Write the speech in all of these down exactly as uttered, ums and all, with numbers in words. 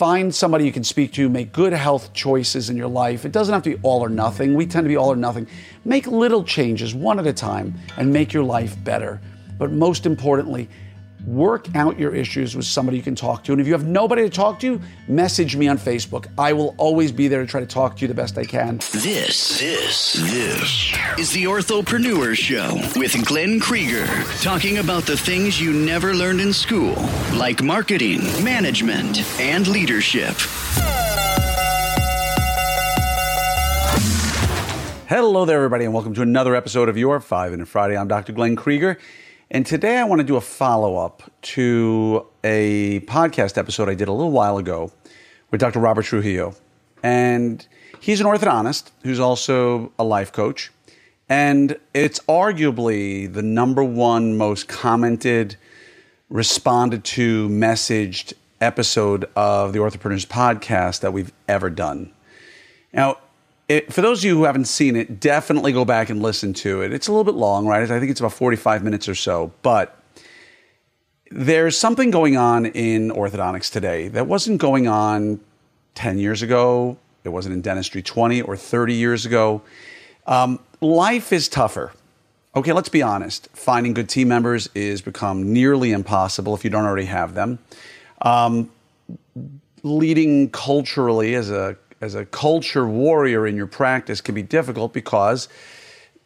find somebody you can speak to, make good health choices in your life. It doesn't have to be all or nothing. We tend to be all or nothing. Make little changes one at a time and make your life better. But most importantly, work out your issues with somebody you can talk to. And if you have nobody to talk to, message me on Facebook. I will always be there to try to talk to you the best I can. This, this, this is the Orthopreneur Show with Glenn Krieger, talking about the things you never learned in school, like marketing, management, and leadership. Hello there, everybody, and welcome to another episode of your five minute Friday. I'm Doctor Glenn Krieger. And today I want to do a follow-up to a podcast episode I did a little while ago with Doctor Robert Trujillo. And he's an orthodontist who's also a life coach. And it's arguably the number one most commented, responded to, messaged episode of the Orthopreneurs podcast that we've ever done. Now, It, for those of you who haven't seen it, definitely go back and listen to it. It's a little bit long, right? I think it's about forty-five minutes or so. But there's something going on in orthodontics today that wasn't going on ten years ago. It wasn't in dentistry twenty or thirty years ago. Um, life is tougher. Okay, let's be honest. Finding good team members is become nearly impossible if you don't already have them. Um, leading culturally as a As a culture warrior in your practice can be difficult because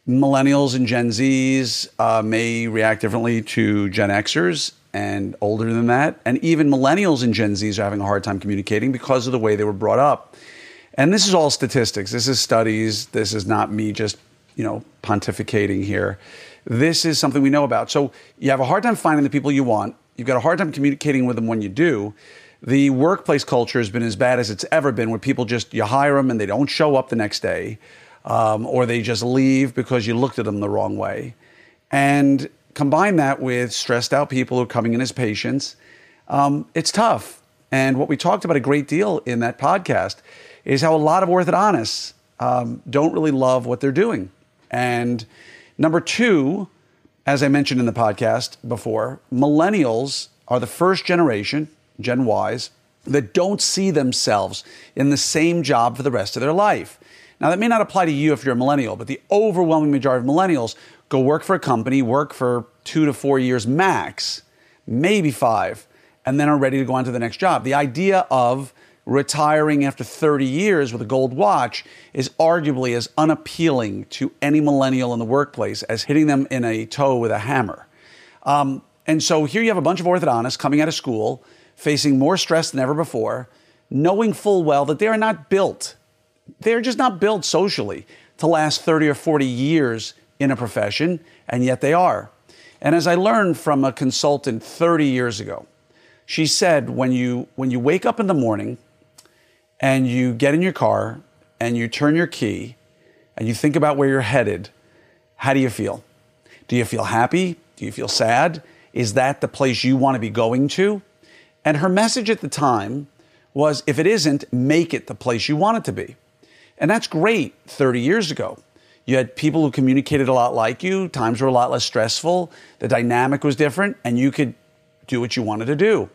millennials and Gen Zs uh, may react differently to Gen Xers and older than that. And even millennials and Gen Zs are having a hard time communicating because of the way they were brought up. And this is all statistics. This is studies. This is not me just, you know, pontificating here. This is something we know about. So you have a hard time finding the people you want. You've got a hard time communicating with them when you do. The workplace culture has been as bad as it's ever been, where people just, you hire them and they don't show up the next day, um, or they just leave because you looked at them the wrong way. And combine that with stressed out people who are coming in as patients, um, it's tough. And what we talked about a great deal in that podcast is how a lot of orthodontists um, don't really love what they're doing. And number two, as I mentioned in the podcast before, millennials are the first generation, Gen Ys, that don't see themselves in the same job for the rest of their life. Now, that may not apply to you if you're a millennial, but the overwhelming majority of millennials go work for a company, work for two to four years max, maybe five, and then are ready to go on to the next job. The idea of retiring after thirty years with a gold watch is arguably as unappealing to any millennial in the workplace as hitting them in a toe with a hammer. Um, and so here you have a bunch of orthodontists coming out of school, facing more stress than ever before, knowing full well that they are not built. They're just not built socially to last thirty or forty years in a profession, and yet they are. And as I learned from a consultant thirty years ago, she said, when you when you wake up in the morning and you get in your car and you turn your key and you think about where you're headed, how do you feel? Do you feel happy? Do you feel sad? Is that the place you want to be going to? And her message at the time was, if it isn't, make it the place you want it to be. And that's great thirty years ago. You had people who communicated a lot like you, times were a lot less stressful, the dynamic was different, and you could do what you wanted to do.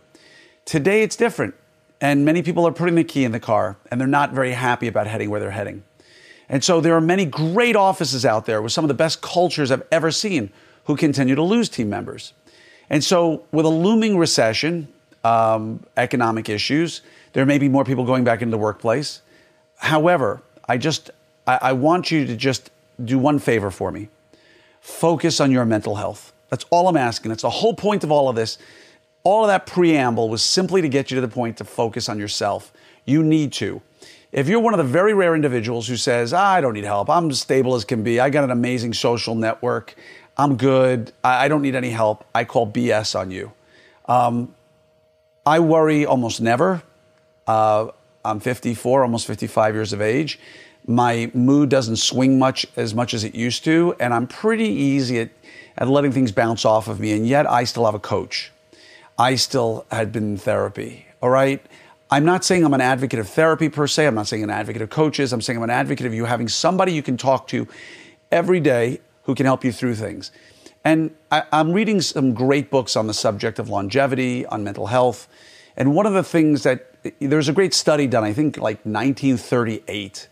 Today it's different, and many people are putting the key in the car, and they're not very happy about heading where they're heading. And so there are many great offices out there with some of the best cultures I've ever seen who continue to lose team members. And so with a looming recession, Um, economic issues, there may be more people going back into the workplace. However, I just, I, I want you to just do one favor for me. Focus on your mental health. That's all I'm asking. That's the whole point of all of this. All of that preamble was simply to get you to the point to focus on yourself. You need to. If you're one of the very rare individuals who says, ah, I don't need help, I'm stable as can be, I got an amazing social network, I'm good, I, I don't need any help, I call B S on you. Um, I worry almost never. Uh, I'm fifty-four, almost fifty-five years of age. My mood doesn't swing much as much as it used to, and I'm pretty easy at, at letting things bounce off of me, and yet I still have a coach. I still had been in therapy, all right? I'm not saying I'm an advocate of therapy per se. I'm not saying an advocate of coaches. I'm saying I'm an advocate of you having somebody you can talk to every day who can help you through things. And I, I'm reading some great books on the subject of longevity, on mental health. And one of the things that there's a great study done, I think like nineteen thirty-eight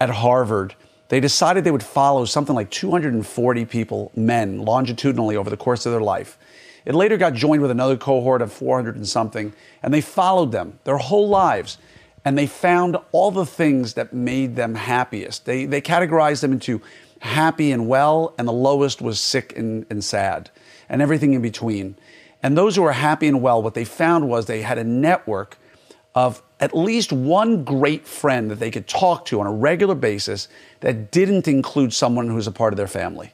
at Harvard. They decided they would follow something like two hundred forty people, men, longitudinally over the course of their life. It later got joined with another cohort of four hundred and something, and they followed them their whole lives. And they found all the things that made them happiest. They they categorized them into happy and well, and the lowest was sick and, and sad, and everything in between. And those who were happy and well, what they found was they had a network of at least one great friend that they could talk to on a regular basis that didn't include someone who's a part of their family.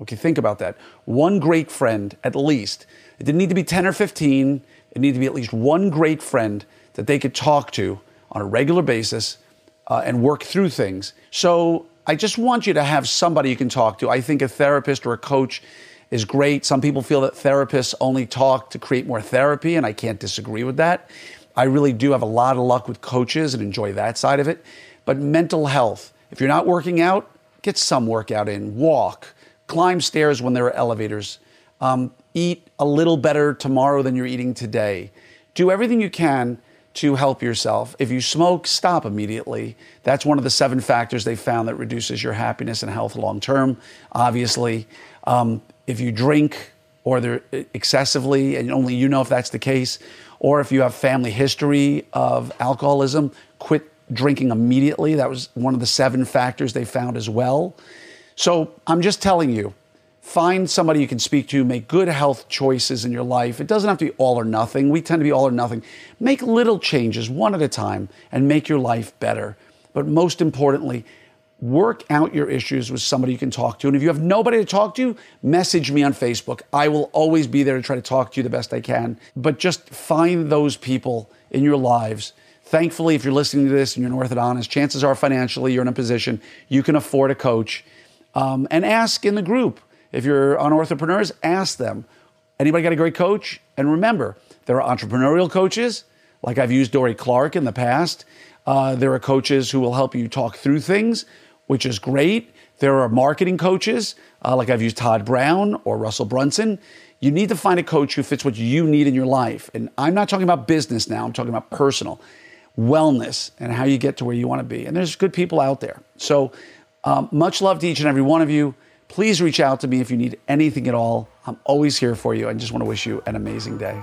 Okay, think about that. One great friend, at least. It didn't need to be ten or fifteen. It needed to be at least one great friend that they could talk to on a regular basis uh, and work through things. So I just want you to have somebody you can talk to. I think a therapist or a coach is great. Some people feel that therapists only talk to create more therapy, and I can't disagree with that. I really do have a lot of luck with coaches and enjoy that side of it. But mental health, if you're not working out, get some workout in, walk, climb stairs when there are elevators, um, eat a little better tomorrow than you're eating today. Do everything you can to help yourself. If you smoke, stop immediately. That's one of the seven factors they found that reduces your happiness and health long-term, obviously. Um, if you drink or they're excessively, and only you know if that's the case, or if you have family history of alcoholism, quit drinking immediately. That was one of the seven factors they found as well. So I'm just telling you, find somebody you can speak to, make good health choices in your life. It doesn't have to be all or nothing. We tend to be all or nothing. Make little changes one at a time and make your life better. But most importantly, work out your issues with somebody you can talk to. And if you have nobody to talk to, message me on Facebook. I will always be there to try to talk to you the best I can. But just find those people in your lives. Thankfully, if you're listening to this and you're an orthodontist, chances are financially you're in a position you can afford a coach. Um, and ask in the group. If you're on Orthopreneurs, ask them. Anybody got a great coach? And remember, there are entrepreneurial coaches, like I've used Dori Clark in the past. Uh, there are coaches who will help you talk through things, which is great. There are marketing coaches, uh, like I've used Todd Brown or Russell Brunson. You need to find a coach who fits what you need in your life. And I'm not talking about business now. I'm talking about personal wellness and how you get to where you want to be. And there's good people out there. So um, much love to each and every one of you. Please reach out to me if you need anything at all. I'm always here for you. I just want to wish you an amazing day.